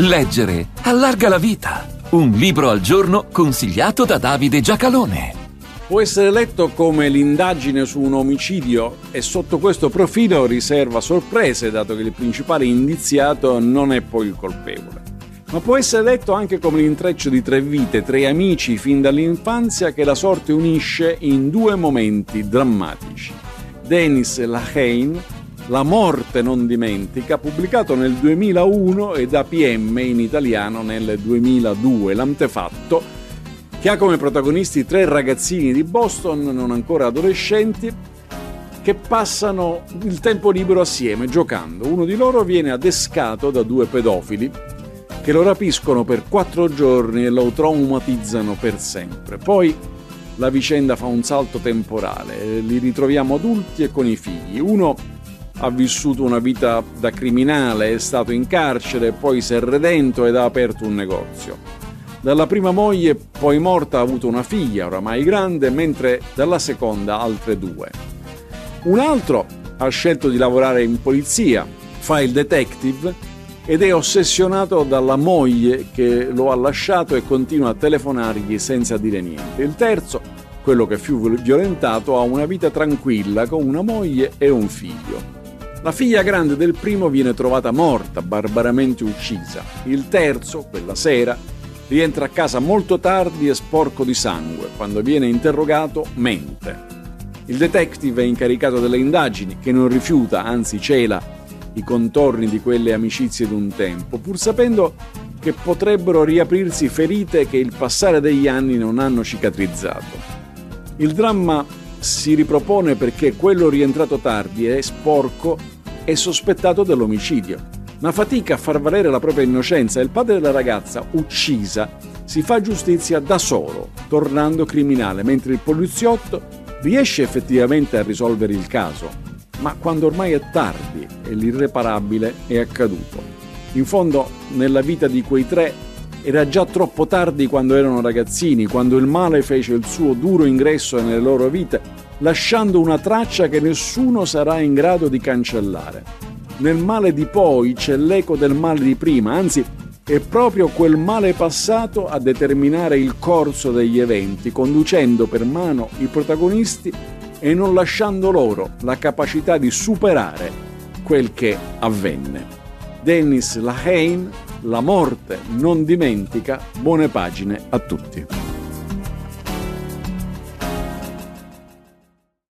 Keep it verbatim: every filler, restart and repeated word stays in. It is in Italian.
Leggere allarga la vita. Un libro al giorno consigliato da Davide Giacalone. Può essere letto come l'indagine su un omicidio e sotto questo profilo riserva sorprese, dato che il principale indiziato non è poi il colpevole. Ma può essere letto anche come l'intreccio di tre vite, tre amici fin dall'infanzia che la sorte unisce in due momenti drammatici. Dennis Lehane, La morte non dimentica, pubblicato nel duemilauno e da P M in italiano nel duemiladue, l'antefatto, che ha come protagonisti tre ragazzini di Boston, non ancora adolescenti, che passano il tempo libero assieme, giocando. Uno di loro viene adescato da due pedofili, che lo rapiscono per quattro giorni e lo traumatizzano per sempre. Poi la vicenda fa un salto temporale, li ritroviamo adulti e con i figli. Uno ha vissuto una vita da criminale, è stato in carcere, poi si è redento ed ha aperto un negozio. Dalla prima moglie, poi morta, ha avuto una figlia, oramai grande, mentre dalla seconda altre due. Un altro ha scelto di lavorare in polizia, fa il detective ed è ossessionato dalla moglie che lo ha lasciato e continua a telefonargli senza dire niente. Il terzo, quello che fu violentato, ha una vita tranquilla con una moglie e un figlio. La figlia grande del primo viene trovata morta, barbaramente uccisa. Il terzo, quella sera, rientra a casa molto tardi e sporco di sangue. Quando viene interrogato, mente. Il detective è incaricato delle indagini, che non rifiuta, anzi cela i contorni di quelle amicizie d'un tempo, pur sapendo che potrebbero riaprirsi ferite che il passare degli anni non hanno cicatrizzato. Il dramma si ripropone perché quello rientrato tardi e sporco è sospettato dell'omicidio, ma fatica a far valere la propria innocenza e il padre della ragazza, uccisa, si fa giustizia da solo, tornando criminale, mentre il poliziotto riesce effettivamente a risolvere il caso, ma quando ormai è tardi e l'irreparabile è accaduto. In fondo, nella vita di quei tre era già troppo tardi quando erano ragazzini, quando il male fece il suo duro ingresso nelle loro vite, lasciando una traccia che nessuno sarà in grado di cancellare. Nel male di poi c'è l'eco del male di prima, anzi è proprio quel male passato a determinare il corso degli eventi, conducendo per mano i protagonisti e non lasciando loro la capacità di superare quel che avvenne. Dennis Lehane, La morte non dimentica, buone pagine a tutti.